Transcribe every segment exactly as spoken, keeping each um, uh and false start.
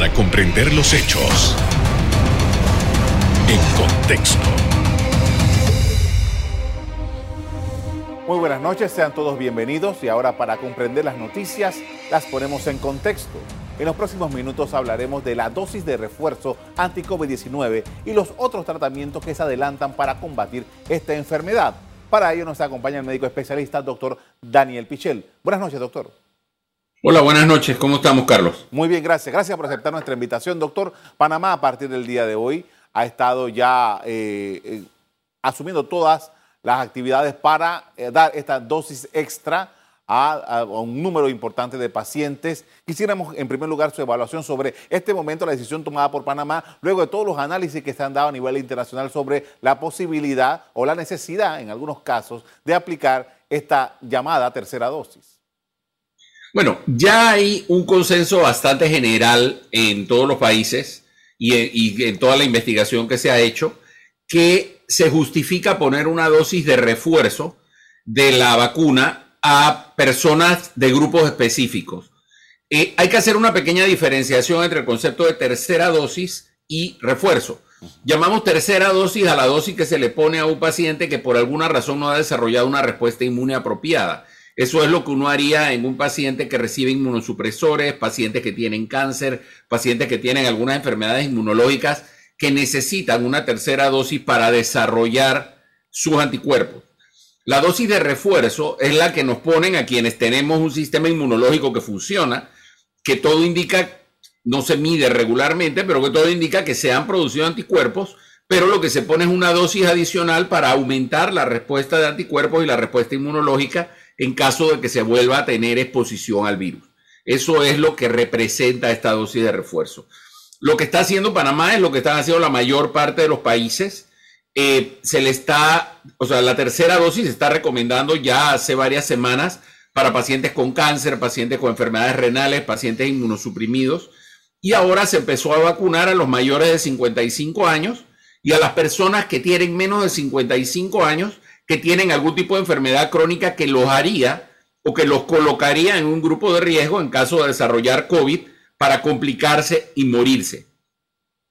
para comprender los hechos en contexto. Muy buenas noches, sean todos bienvenidos y ahora para comprender las noticias las ponemos en contexto. En los próximos minutos hablaremos de la dosis de refuerzo anti COVID diecinueve y los otros tratamientos que se adelantan para combatir esta enfermedad. Para ello nos acompaña el médico especialista, doctor Daniel Pichel. Buenas noches, doctor. Hola, buenas noches. ¿Cómo estamos, Carlos? Muy bien, gracias. Gracias por aceptar nuestra invitación, doctor. Panamá, a partir del día de hoy, ha estado ya eh, eh, asumiendo todas las actividades para eh, dar esta dosis extra a, a, a un número importante de pacientes. Quisiéramos, en primer lugar, su evaluación sobre este momento, la decisión tomada por Panamá, luego de todos los análisis que se han dado a nivel internacional sobre la posibilidad o la necesidad, en algunos casos, de aplicar esta llamada tercera dosis. Bueno, ya hay un consenso bastante general en todos los países y en, y en toda la investigación que se ha hecho que se justifica poner una dosis de refuerzo de la vacuna a personas de grupos específicos. Eh, hay que hacer una pequeña diferenciación entre el concepto de tercera dosis y refuerzo. Llamamos tercera dosis a la dosis que se le pone a un paciente que por alguna razón no ha desarrollado una respuesta inmune apropiada. Eso es lo que uno haría en un paciente que recibe inmunosupresores, pacientes que tienen cáncer, pacientes que tienen algunas enfermedades inmunológicas que necesitan una tercera dosis para desarrollar sus anticuerpos. La dosis de refuerzo es la que nos ponen a quienes tenemos un sistema inmunológico que funciona, que todo indica, no se mide regularmente, pero que todo indica que se han producido anticuerpos, pero lo que se pone es una dosis adicional para aumentar la respuesta de anticuerpos y la respuesta inmunológica en caso de que se vuelva a tener exposición al virus. Eso es lo que representa esta dosis de refuerzo. Lo que está haciendo Panamá es lo que están haciendo la mayor parte de los países. Eh, se le está, o sea, la tercera dosis se está recomendando ya hace varias semanas para pacientes con cáncer, pacientes con enfermedades renales, pacientes inmunosuprimidos. Y ahora se empezó a vacunar a los mayores de cincuenta y cinco años y a las personas que tienen menos de cincuenta y cinco años que tienen algún tipo de enfermedad crónica que los haría o que los colocaría en un grupo de riesgo en caso de desarrollar COVID para complicarse y morirse.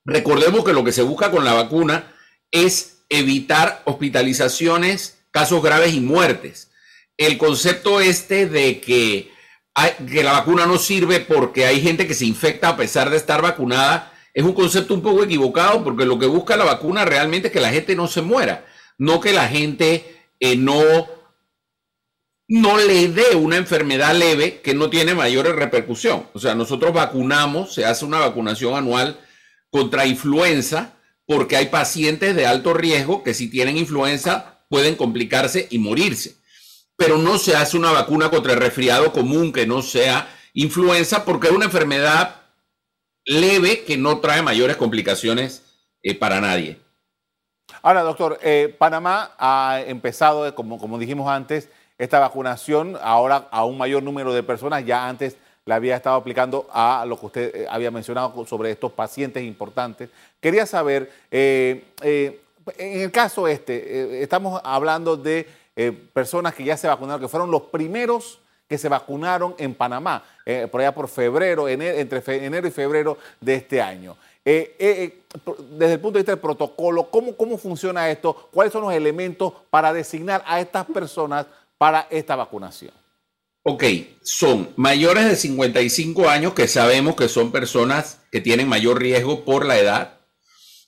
Recordemos que lo que se busca con la vacuna es evitar hospitalizaciones, casos graves y muertes. El concepto este de que, hay, que la vacuna no sirve porque hay gente que se infecta a pesar de estar vacunada es un concepto un poco equivocado porque lo que busca la vacuna realmente es que la gente no se muera. No que la gente eh, no, no le dé una enfermedad leve que no tiene mayor repercusión. O sea, nosotros vacunamos, se hace una vacunación anual contra influenza porque hay pacientes de alto riesgo que si tienen influenza pueden complicarse y morirse. Pero no se hace una vacuna contra el resfriado común que no sea influenza porque es una enfermedad leve que no trae mayores complicaciones eh, para nadie. Ahora, doctor, eh, Panamá ha empezado, como, como dijimos antes, esta vacunación ahora a un mayor número de personas. Ya antes la había estado aplicando a lo que usted había mencionado sobre estos pacientes importantes. Quería saber, eh, eh, en el caso este, eh, estamos hablando de eh, personas que ya se vacunaron, que fueron los primeros que se vacunaron en Panamá, eh, por allá por febrero, enero, entre fe, enero y febrero de este año. Eh, eh, eh, desde el punto de vista del protocolo, ¿cómo, cómo funciona esto? ¿Cuáles son los elementos para designar a estas personas para esta vacunación? Ok, son mayores de cincuenta y cinco años que sabemos que son personas que tienen mayor riesgo por la edad,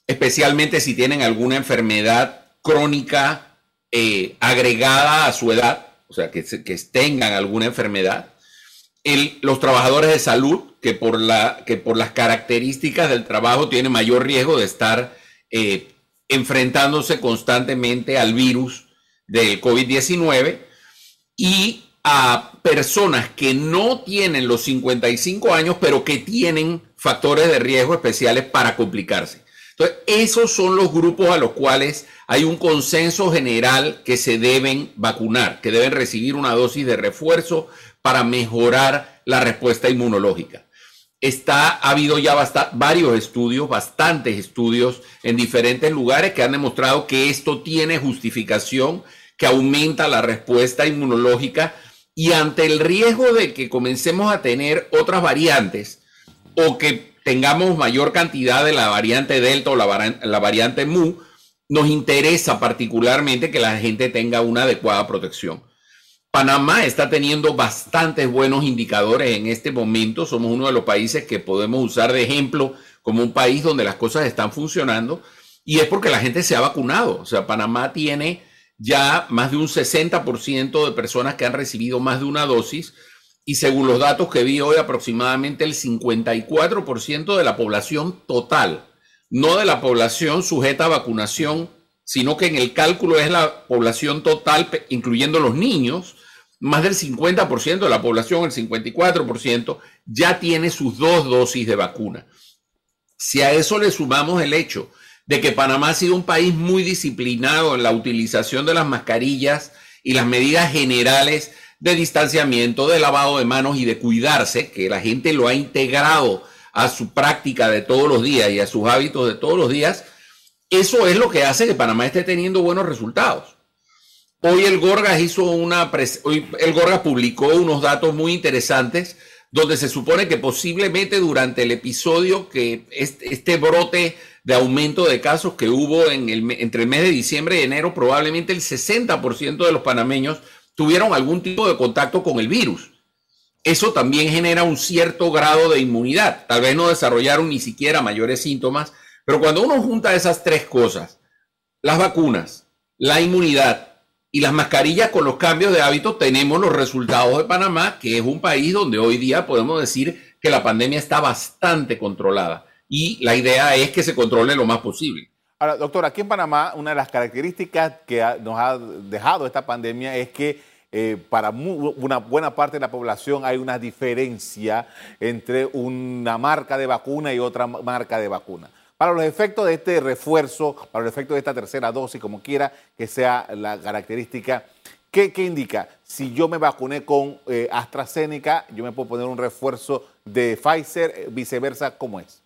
especialmente si tienen alguna enfermedad crónica eh, agregada a su edad, o sea, que, que tengan alguna enfermedad. El, los trabajadores de salud, que por, la, que por las características del trabajo tienen mayor riesgo de estar eh, enfrentándose constantemente al virus del COVID diecinueve, y a personas que no tienen los cincuenta y cinco años, pero que tienen factores de riesgo especiales para complicarse. Entonces, esos son los grupos a los cuales hay un consenso general que se deben vacunar, que deben recibir una dosis de refuerzo para mejorar la respuesta inmunológica. Está, ha habido ya bast- varios estudios, bastantes estudios en diferentes lugares que han demostrado que esto tiene justificación, que aumenta la respuesta inmunológica y ante el riesgo de que comencemos a tener otras variantes o que tengamos mayor cantidad de la variante Delta o la, var la variante Mu, nos interesa particularmente que la gente tenga una adecuada protección. Panamá está teniendo bastantes buenos indicadores en este momento. Somos uno de los países que podemos usar de ejemplo como un país donde las cosas están funcionando, y es porque la gente se ha vacunado. O sea, Panamá tiene ya más de un sesenta por ciento de personas que han recibido más de una dosis, y según los datos que vi hoy, aproximadamente el cincuenta y cuatro por ciento de la población total, no de la población sujeta a vacunación, sino que en el cálculo es la población total, incluyendo los niños, más del cincuenta por ciento de la población, el cincuenta y cuatro por ciento, ya tiene sus dos dosis de vacuna. Si a eso le sumamos el hecho de que Panamá ha sido un país muy disciplinado en la utilización de las mascarillas y las medidas generales de distanciamiento, de lavado de manos y de cuidarse, que la gente lo ha integrado a su práctica de todos los días y a sus hábitos de todos los días, eso es lo que hace que Panamá esté teniendo buenos resultados. Hoy el Gorgas hizo una hoy el Gorgas publicó unos datos muy interesantes, donde se supone que posiblemente durante el episodio que este, este brote de aumento de casos que hubo en el, entre el mes de diciembre y enero, probablemente el sesenta por ciento de los panameños tuvieron algún tipo de contacto con el virus. Eso también genera un cierto grado de inmunidad. Tal vez no desarrollaron ni siquiera mayores síntomas, pero cuando uno junta esas tres cosas, las vacunas, la inmunidad y las mascarillas con los cambios de hábito, tenemos los resultados de Panamá, que es un país donde hoy día podemos decir que la pandemia está bastante controlada, y la idea es que se controle lo más posible. Ahora, doctor, aquí en Panamá una de las características que nos ha dejado esta pandemia es que Eh, para muy, una buena parte de la población hay una diferencia entre una marca de vacuna y otra marca de vacuna. Para los efectos de este refuerzo, para los efectos de esta tercera dosis, como quiera que sea la característica, ¿qué, qué indica? Si yo me vacuné con eh, AstraZeneca, ¿yo me puedo poner un refuerzo de Pfizer? Viceversa, ¿cómo es?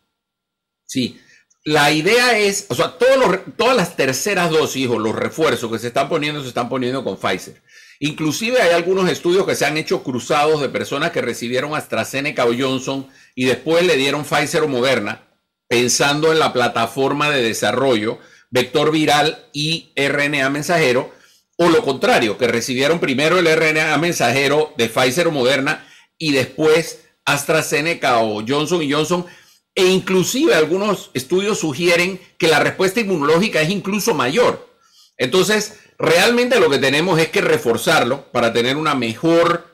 Sí, la idea es, o sea, todos los, todas las terceras dosis o los refuerzos que se están poniendo, se están poniendo con Pfizer. Inclusive hay algunos estudios que se han hecho cruzados de personas que recibieron AstraZeneca o Johnson y después le dieron Pfizer o Moderna, pensando en la plataforma de desarrollo, vector viral y R N A mensajero, o lo contrario, que recibieron primero el R N A mensajero de Pfizer o Moderna y después AstraZeneca o Johnson y Johnson, e inclusive algunos estudios sugieren que la respuesta inmunológica es incluso mayor. Entonces, realmente lo que tenemos es que reforzarlo para tener una mejor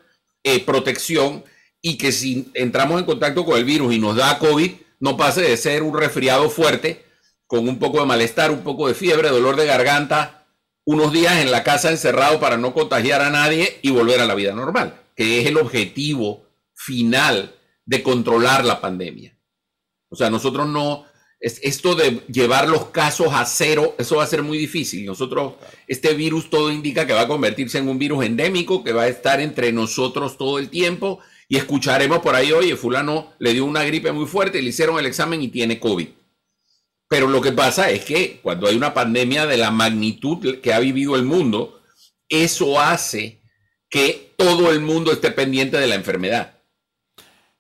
eh, protección, y que si entramos en contacto con el virus y nos da COVID, no pase de ser un resfriado fuerte con un poco de malestar, un poco de fiebre, dolor de garganta, unos días en la casa encerrado para no contagiar a nadie y volver a la vida normal, que es el objetivo final de controlar la pandemia. O sea, nosotros no... Esto de llevar los casos a cero, eso va a ser muy difícil. Nosotros, este virus, todo indica que va a convertirse en un virus endémico, que va a estar entre nosotros todo el tiempo, y escucharemos por ahí, oye, fulano le dio una gripe muy fuerte, le hicieron el examen y tiene COVID. Pero lo que pasa es que cuando hay una pandemia de la magnitud que ha vivido el mundo, eso hace que todo el mundo esté pendiente de la enfermedad.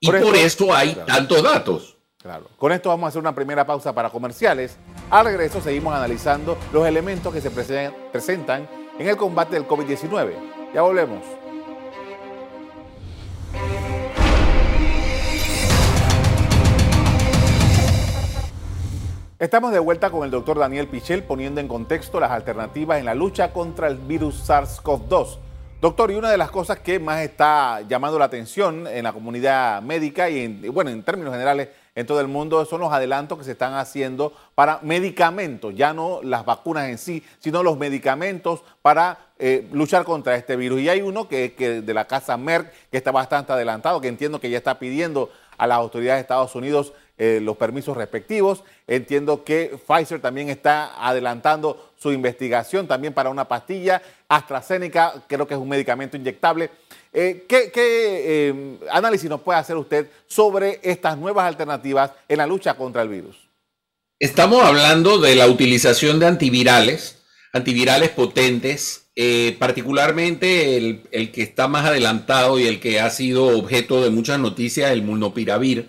Y por, por esto hay tantos datos. Claro. Con esto vamos a hacer una primera pausa para comerciales. Al regreso seguimos analizando los elementos que se presentan en el combate del COVID diecinueve. Ya volvemos. Estamos de vuelta con el doctor Daniel Pichel, poniendo en contexto las alternativas en la lucha contra el virus SARS CoV dos. Doctor, y una de las cosas que más está llamando la atención en la comunidad médica y, en, bueno, en términos generales en todo el mundo, son los adelantos que se están haciendo para medicamentos, ya no las vacunas en sí, sino los medicamentos para eh, luchar contra este virus. Y hay uno que, que de la casa Merck, que está bastante adelantado, que entiendo que ya está pidiendo a las autoridades de Estados Unidos eh, los permisos respectivos. Entiendo que Pfizer también está adelantando su investigación también para una pastilla. AstraZeneca creo que es un medicamento inyectable. Eh, ¿Qué, qué eh, análisis nos puede hacer usted sobre estas nuevas alternativas en la lucha contra el virus? Estamos hablando de la utilización de antivirales, antivirales potentes, eh, particularmente el, el que está más adelantado y el que ha sido objeto de muchas noticias, el molnupiravir,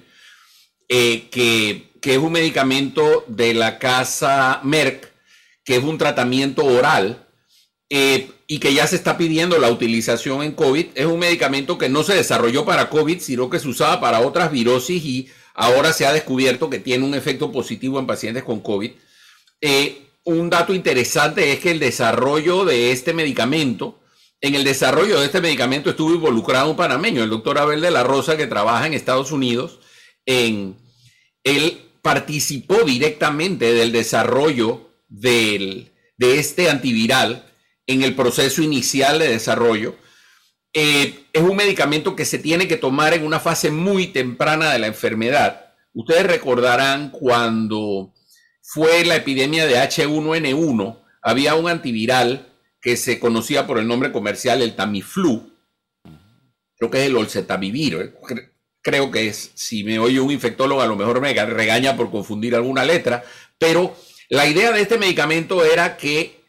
eh, que, que es un medicamento de la casa Merck, que es un tratamiento oral eh, y que ya se está pidiendo la utilización en COVID. Es un medicamento que no se desarrolló para COVID, sino que se usaba para otras virosis y ahora se ha descubierto que tiene un efecto positivo en pacientes con COVID. Eh, un dato interesante es que el desarrollo de este medicamento, en el desarrollo de este medicamento estuvo involucrado un panameño, el doctor Abel de la Rosa, que trabaja en Estados Unidos. En, él participó directamente del desarrollo del, de este antiviral en el proceso inicial de desarrollo. Eh, es un medicamento que se tiene que tomar en una fase muy temprana de la enfermedad. Ustedes recordarán cuando fue la epidemia de H uno N uno, había un antiviral que se conocía por el nombre comercial, el Tamiflu, creo que es el oseltamivir, creo que es, si me oye un infectólogo a lo mejor me regaña por confundir alguna letra, pero la idea de este medicamento era que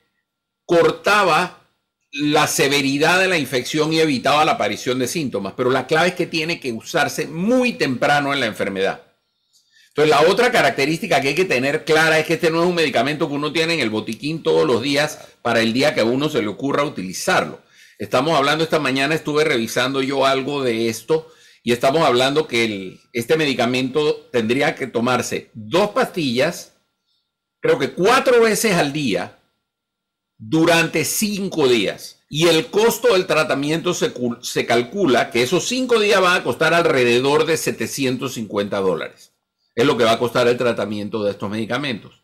cortaba la severidad de la infección y evitaba la aparición de síntomas, pero la clave es que tiene que usarse muy temprano en la enfermedad. Entonces, la otra característica que hay que tener clara es que este no es un medicamento que uno tiene en el botiquín todos los días para el día que a uno se le ocurra utilizarlo. Estamos hablando, esta mañana estuve revisando yo algo de esto y estamos hablando que el, este medicamento tendría que tomarse dos pastillas, creo que cuatro veces al día, durante cinco días. Y el costo del tratamiento se, se calcula que esos cinco días van a costar alrededor de setecientos cincuenta dólares. Es lo que va a costar el tratamiento de estos medicamentos.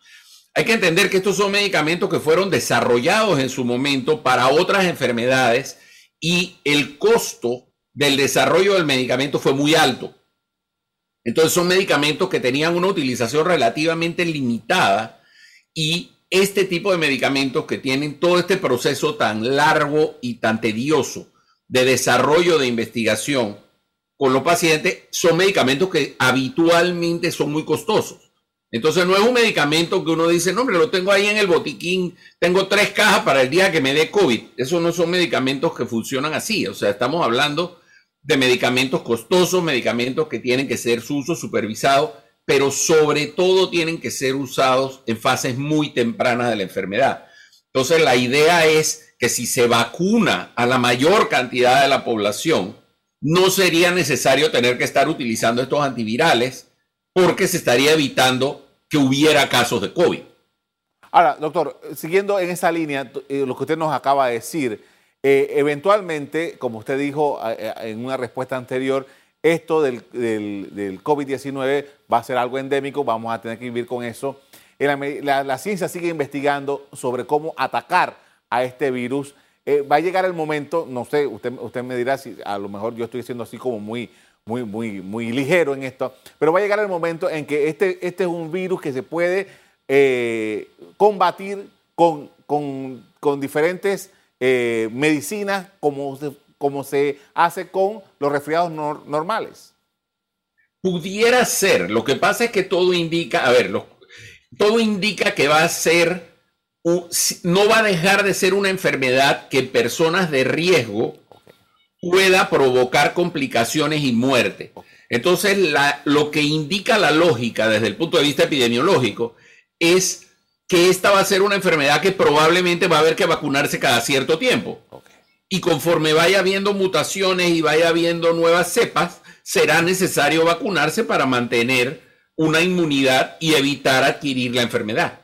Hay que entender que estos son medicamentos que fueron desarrollados en su momento para otras enfermedades y el costo del desarrollo del medicamento fue muy alto. Entonces son medicamentos que tenían una utilización relativamente limitada y este tipo de medicamentos que tienen todo este proceso tan largo y tan tedioso de desarrollo de investigación con los pacientes, son medicamentos que habitualmente son muy costosos. Entonces no es un medicamento que uno dice, no hombre, lo tengo ahí en el botiquín, tengo tres cajas para el día que me dé COVID. Esos no son medicamentos que funcionan así. O sea, estamos hablando de medicamentos costosos, medicamentos que tienen que ser su uso supervisado, pero sobre todo tienen que ser usados en fases muy tempranas de la enfermedad. Entonces la idea es que si se vacuna a la mayor cantidad de la población, no sería necesario tener que estar utilizando estos antivirales porque se estaría evitando que hubiera casos de COVID. Ahora, doctor, siguiendo en esa línea, lo que usted nos acaba de decir, eh, eventualmente, como usted dijo eh, en una respuesta anterior, esto del, del, del COVID diecinueve va a ser algo endémico, vamos a tener que vivir con eso. La, la, la ciencia sigue investigando sobre cómo atacar a este virus. Eh, va a llegar el momento, no sé, usted, usted me dirá si a lo mejor yo estoy siendo así como muy, muy, muy, muy ligero en esto, pero va a llegar el momento en que este, este es un virus que se puede eh, combatir con, con, con diferentes eh, medicinas como se, como se hace con los resfriados no, normales. Pudiera ser, lo que pasa es que todo indica, a ver, lo, todo indica que va a ser... no va a dejar de ser una enfermedad que en personas de riesgo pueda provocar complicaciones y muerte. Entonces, la, lo que indica la lógica desde el punto de vista epidemiológico es que esta va a ser una enfermedad que probablemente va a haber que vacunarse cada cierto tiempo. Okay. Y conforme vaya habiendo mutaciones y vaya habiendo nuevas cepas, será necesario vacunarse para mantener una inmunidad y evitar adquirir la enfermedad.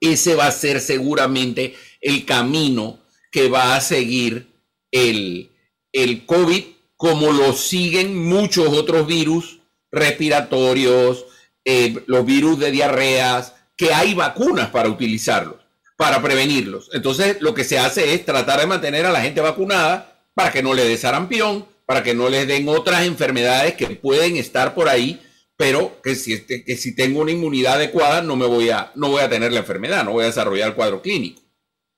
Ese va a ser seguramente el camino que va a seguir el, el COVID, como lo siguen muchos otros virus respiratorios, eh, los virus de diarreas, que hay vacunas para utilizarlos, para prevenirlos. Entonces, lo que se hace es tratar de mantener a la gente vacunada para que no le dé sarampión, para que no les den otras enfermedades que pueden estar por ahí, pero que si, que si tengo una inmunidad adecuada no, me voy a, no voy a tener la enfermedad, no voy a desarrollar el cuadro clínico.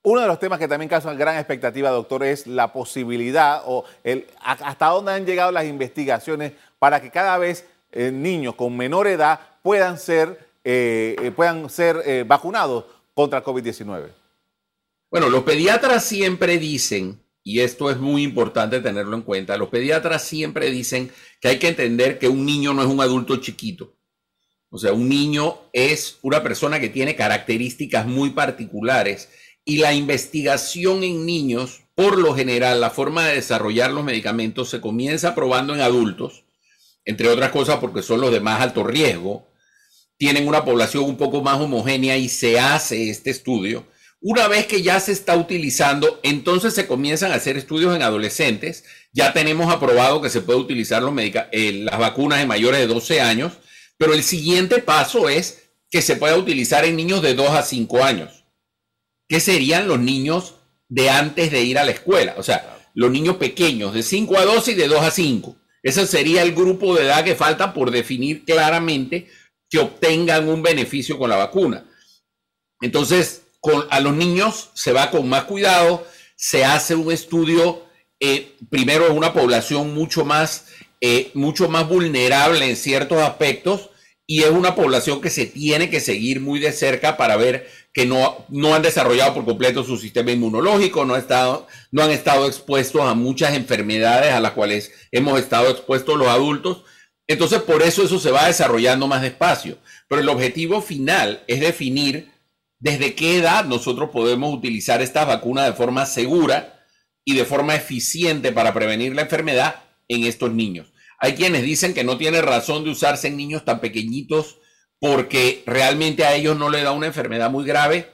Uno de los temas que también causan gran expectativa, doctor, es la posibilidad o el, hasta dónde han llegado las investigaciones para que cada vez eh, niños con menor edad puedan ser, eh, puedan ser eh, vacunados contra el COVID diecinueve. Bueno, los pediatras siempre dicen Y esto es muy importante tenerlo en cuenta. Los pediatras siempre dicen que hay que entender que un niño no es un adulto chiquito. O sea, un niño es una persona que tiene características muy particulares y la investigación en niños, por lo general, la forma de desarrollar los medicamentos se comienza probando en adultos, entre otras cosas porque son los de más alto riesgo, tienen una población un poco más homogénea y se hace este estudio. Una vez que ya se está utilizando, entonces se comienzan a hacer estudios en adolescentes. Ya tenemos aprobado que se puede utilizar los medic- eh, las vacunas en mayores de doce años, pero el siguiente paso es que se pueda utilizar en niños de dos a cinco años, que serían los niños de antes de ir a la escuela. O sea, los niños pequeños de cinco a doce y de dos a cinco. Ese sería el grupo de edad que falta por definir claramente que obtengan un beneficio con la vacuna. Entonces, Con, a los niños se va con más cuidado, se hace un estudio, eh, primero es una población mucho más, eh, mucho más vulnerable en ciertos aspectos y es una población que se tiene que seguir muy de cerca para ver que no, no han desarrollado por completo su sistema inmunológico, no, ha estado, no han estado expuestos a muchas enfermedades a las cuales hemos estado expuestos los adultos. Entonces, por eso eso se va desarrollando más despacio. Pero el objetivo final es definir desde qué edad nosotros podemos utilizar estas vacunas de forma segura y de forma eficiente para prevenir la enfermedad en estos niños. Hay quienes dicen que no tiene razón de usarse en niños tan pequeñitos porque realmente a ellos no les da una enfermedad muy grave.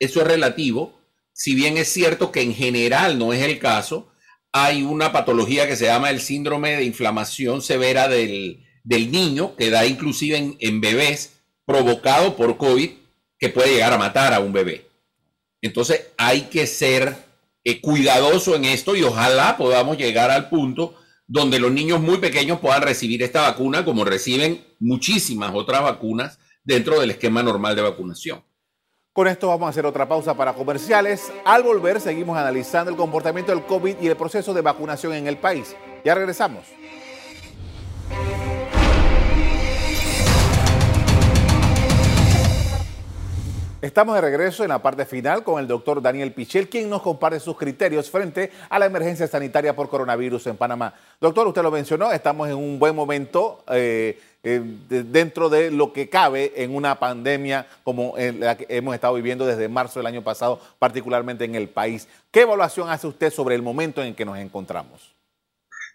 Eso es relativo. Si bien es cierto que en general no es el caso, hay una patología que se llama el síndrome de inflamación severa del, del niño, que da inclusive en, en bebés provocado por COVID, que puede llegar a matar a un bebé. Entonces hay que ser eh, cuidadoso en esto y ojalá podamos llegar al punto donde los niños muy pequeños puedan recibir esta vacuna como reciben muchísimas otras vacunas dentro del esquema normal de vacunación. Con esto vamos a hacer otra pausa para comerciales. Al volver seguimos analizando el comportamiento del COVID y el proceso de vacunación en el país. Ya regresamos. Estamos de regreso en la parte final con el doctor Daniel Pichel, quien nos comparte sus criterios frente a la emergencia sanitaria por coronavirus en Panamá. Doctor, usted lo mencionó, estamos en un buen momento eh, eh, dentro de lo que cabe en una pandemia como la que hemos estado viviendo desde marzo del año pasado, particularmente en el país. ¿Qué evaluación hace usted sobre el momento en el que nos encontramos?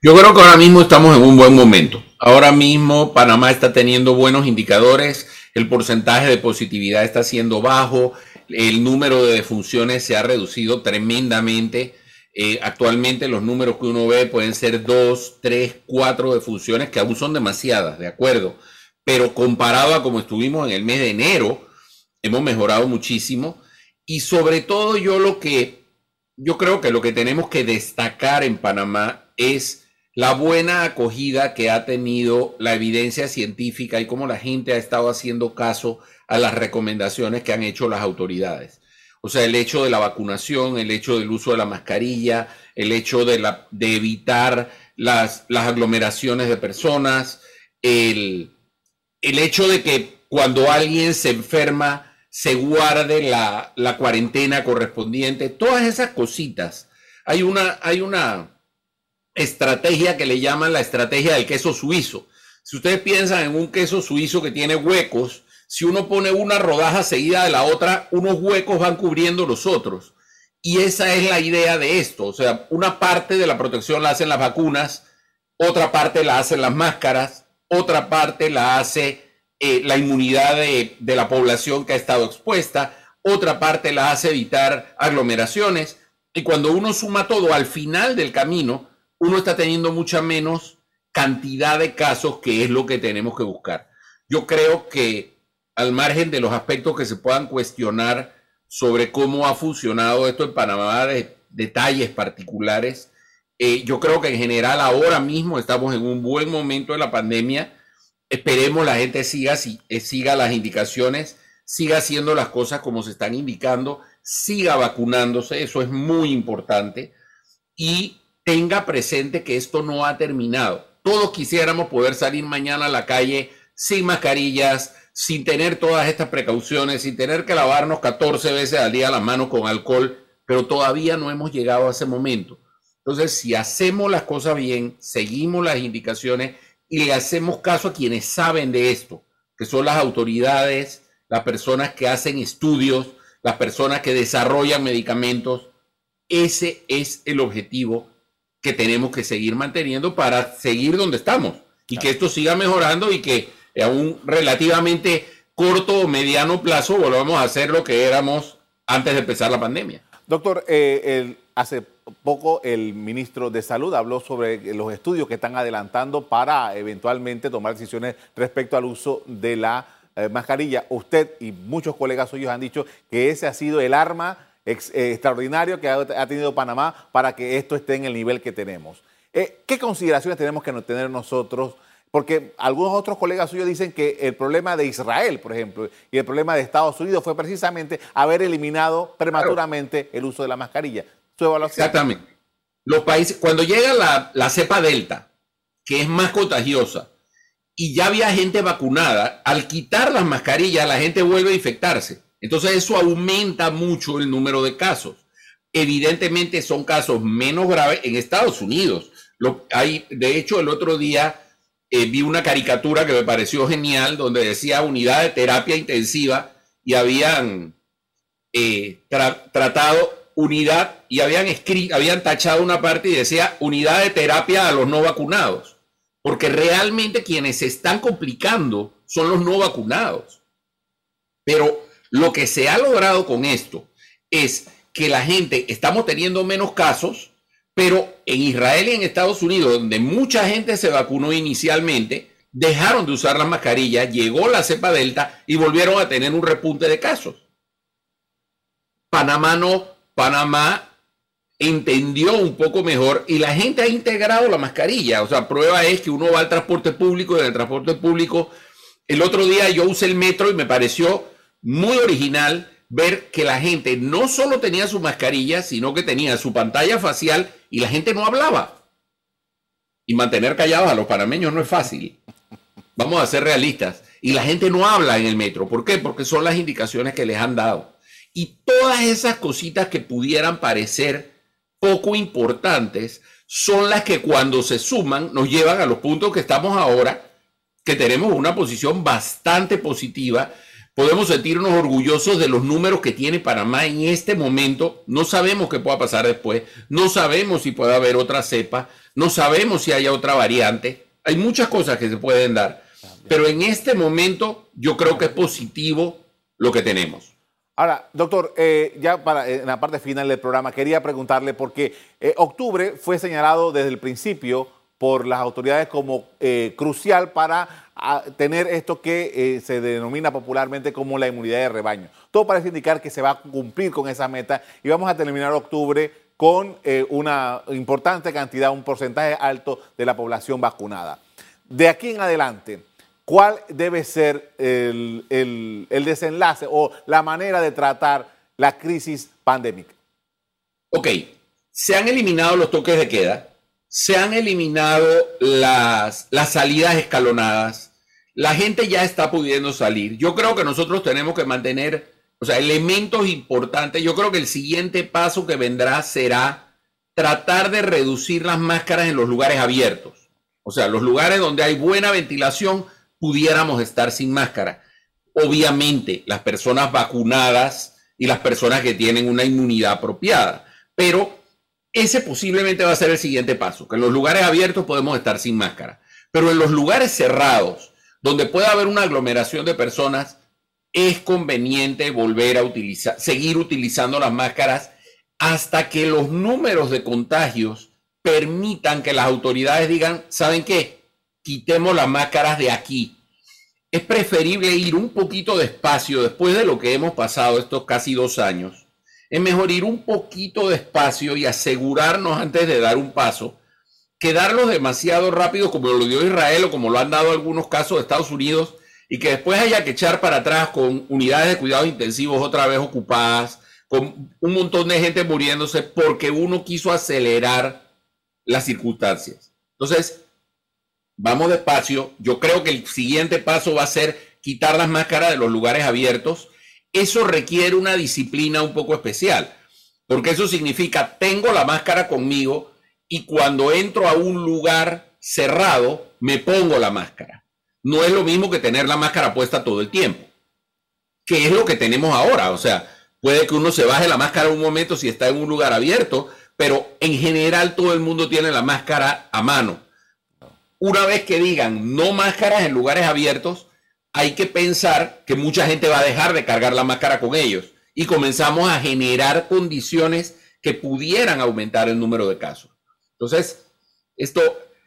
Yo creo que ahora mismo estamos en un buen momento. Ahora mismo Panamá está teniendo buenos indicadores, el porcentaje de positividad está siendo bajo, el número de defunciones se ha reducido tremendamente. Eh, actualmente los números que uno ve pueden ser dos, tres, cuatro defunciones, que aún son demasiadas, de acuerdo. Pero comparado a como estuvimos en el mes de enero, hemos mejorado muchísimo. Y sobre todo yo lo que, yo creo que lo que tenemos que destacar en Panamá es la buena acogida que ha tenido la evidencia científica y cómo la gente ha estado haciendo caso a las recomendaciones que han hecho las autoridades. O sea, el hecho de la vacunación, el hecho del uso de la mascarilla, el hecho de, la, de evitar las, las aglomeraciones de personas, el, el hecho de que cuando alguien se enferma se guarde la, la cuarentena correspondiente, todas esas cositas. Hay una... Hay una estrategia que le llaman la estrategia del queso suizo. Si ustedes piensan en un queso suizo que tiene huecos, si uno pone una rodaja seguida de la otra, unos huecos van cubriendo los otros. Y esa es la idea de esto. O sea, una parte de la protección la hacen las vacunas, otra parte la hacen las máscaras, otra parte la hace eh, la inmunidad de, de la población que ha estado expuesta, otra parte la hace evitar aglomeraciones. Y cuando uno suma todo al final del camino, uno está teniendo mucha menos cantidad de casos, que es lo que tenemos que buscar. Yo creo que al margen de los aspectos que se puedan cuestionar sobre cómo ha funcionado esto en Panamá, de detalles particulares, eh, yo creo que en general ahora mismo estamos en un buen momento de la pandemia. Esperemos la gente siga, siga las indicaciones, siga haciendo las cosas como se están indicando, siga vacunándose, eso es muy importante, y tenga presente que esto no ha terminado. Todos quisiéramos poder salir mañana a la calle sin mascarillas, sin tener todas estas precauciones, sin tener que lavarnos catorce veces al día las manos con alcohol, pero todavía no hemos llegado a ese momento. Entonces, si hacemos las cosas bien, seguimos las indicaciones y le hacemos caso a quienes saben de esto, que son las autoridades, las personas que hacen estudios, las personas que desarrollan medicamentos, ese es el objetivo que tenemos que seguir manteniendo para seguir donde estamos y claro, que esto siga mejorando y que a un relativamente corto o mediano plazo volvamos a hacer lo que éramos antes de empezar la pandemia. Doctor, eh, el, hace poco el ministro de Salud habló sobre los estudios que están adelantando para eventualmente tomar decisiones respecto al uso de la eh, mascarilla. Usted y muchos colegas suyos han dicho que ese ha sido el arma Ex, eh, extraordinario que ha, ha tenido Panamá para que esto esté en el nivel que tenemos. Eh, ¿Qué consideraciones tenemos que tener nosotros? Porque algunos otros colegas suyos dicen que el problema de Israel, por ejemplo, y el problema de Estados Unidos fue precisamente haber eliminado prematuramente claro, el uso de la mascarilla. Su evaluación. Exactamente. Los países, cuando llega la, la cepa Delta, que es más contagiosa, y ya había gente vacunada, al quitar las mascarillas la gente vuelve a infectarse. Entonces eso aumenta mucho el número de casos. Evidentemente son casos menos graves en Estados Unidos. Lo, hay, de hecho, el otro día eh, vi una caricatura que me pareció genial donde decía unidad de terapia intensiva y habían eh, tra tratado unidad y habían, habían tachado una parte y decía unidad de terapia a los no vacunados. Porque realmente quienes se están complicando son los no vacunados. Pero lo que se ha logrado con esto es que la gente, estamos teniendo menos casos, pero en Israel y en Estados Unidos, donde mucha gente se vacunó inicialmente, dejaron de usar las mascarillas, llegó la cepa Delta y volvieron a tener un repunte de casos. Panamá no, Panamá entendió un poco mejor y la gente ha integrado la mascarilla. O sea, prueba es que uno va al transporte público y en el transporte público, el otro día yo usé el metro y me pareció muy original ver que la gente no solo tenía su mascarilla, sino que tenía su pantalla facial y la gente no hablaba. Y mantener callados a los panameños no es fácil. Vamos a ser realistas. Y la gente no habla en el metro. ¿Por qué? Porque son las indicaciones que les han dado. Y todas esas cositas que pudieran parecer poco importantes son las que cuando se suman nos llevan a los puntos que estamos ahora, que tenemos una posición bastante positiva. Podemos sentirnos orgullosos de los números que tiene Panamá en este momento. No sabemos qué pueda pasar después. No sabemos si puede haber otra cepa. No sabemos si haya otra variante. Hay muchas cosas que se pueden dar. Pero en este momento yo creo que es positivo lo que tenemos. Ahora, doctor, eh, ya para, en la parte final del programa quería preguntarle porque eh, octubre fue señalado desde el principio por las autoridades como eh, crucial para a tener esto que eh, se denomina popularmente como la inmunidad de rebaño. Todo parece indicar que se va a cumplir con esa meta y vamos a terminar octubre con eh, una importante cantidad, un porcentaje alto de la población vacunada. De aquí en adelante, ¿cuál debe ser el, el, el desenlace o la manera de tratar la crisis pandémica? Ok, se han eliminado los toques de queda. Se han eliminado las, las salidas escalonadas. La gente ya está pudiendo salir. Yo creo que nosotros tenemos que mantener, o sea, elementos importantes. Yo creo que el siguiente paso que vendrá será tratar de reducir las máscaras en los lugares abiertos. O sea, los lugares donde hay buena ventilación, pudiéramos estar sin máscara. Obviamente, las personas vacunadas y las personas que tienen una inmunidad apropiada. Pero ese posiblemente va a ser el siguiente paso, que en los lugares abiertos podemos estar sin máscara. Pero en los lugares cerrados, donde pueda haber una aglomeración de personas, es conveniente volver a utilizar, seguir utilizando las máscaras hasta que los números de contagios permitan que las autoridades digan, ¿saben qué? Quitemos las máscaras de aquí. Es preferible ir un poquito despacio después de lo que hemos pasado estos casi dos años. Es mejor ir un poquito despacio y asegurarnos antes de dar un paso que darlos demasiado rápido como lo dio Israel o como lo han dado algunos casos de Estados Unidos y que después haya que echar para atrás con unidades de cuidados intensivos otra vez ocupadas, con un montón de gente muriéndose porque uno quiso acelerar las circunstancias. Entonces, vamos despacio. Yo creo que el siguiente paso va a ser quitar las máscaras de los lugares abiertos. Eso requiere una disciplina un poco especial. Porque eso significa, tengo la máscara conmigo y cuando entro a un lugar cerrado, me pongo la máscara. No es lo mismo que tener la máscara puesta todo el tiempo, que es lo que tenemos ahora. O sea, puede que uno se baje la máscara un momento si está en un lugar abierto, pero en general todo el mundo tiene la máscara a mano. Una vez que digan no máscaras en lugares abiertos, hay que pensar que mucha gente va a dejar de cargar la máscara con ellos. Y comenzamos a generar condiciones que pudieran aumentar el número de casos. Entonces, esto,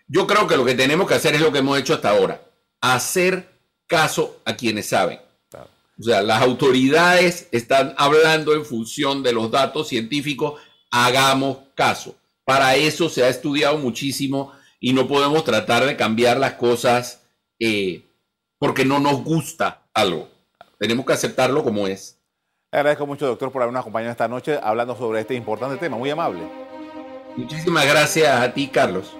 yo creo que lo que tenemos que hacer es lo que hemos hecho hasta ahora. Hacer caso a quienes saben. O sea, las autoridades están hablando en función de los datos científicos. Hagamos caso. Para eso se ha estudiado muchísimo y no podemos tratar de cambiar las cosas eh, porque no nos gusta algo. Tenemos que aceptarlo como es. Le agradezco mucho, doctor, por habernos acompañado esta noche hablando sobre este importante tema. Muy amable. Muchísimas gracias a ti, Carlos.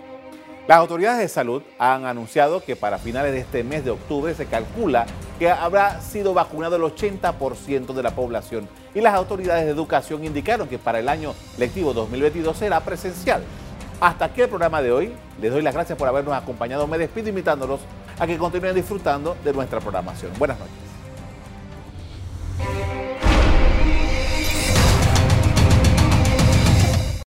Las autoridades de salud han anunciado que para finales de este mes de octubre se calcula que habrá sido vacunado el ochenta por ciento de la población. Y las autoridades de educación indicaron que para el año lectivo dos mil veintidós será presencial. Hasta aquí el programa de hoy. Les doy las gracias por habernos acompañado. Me despido invitándolos a que continúen disfrutando de nuestra programación. Buenas noches.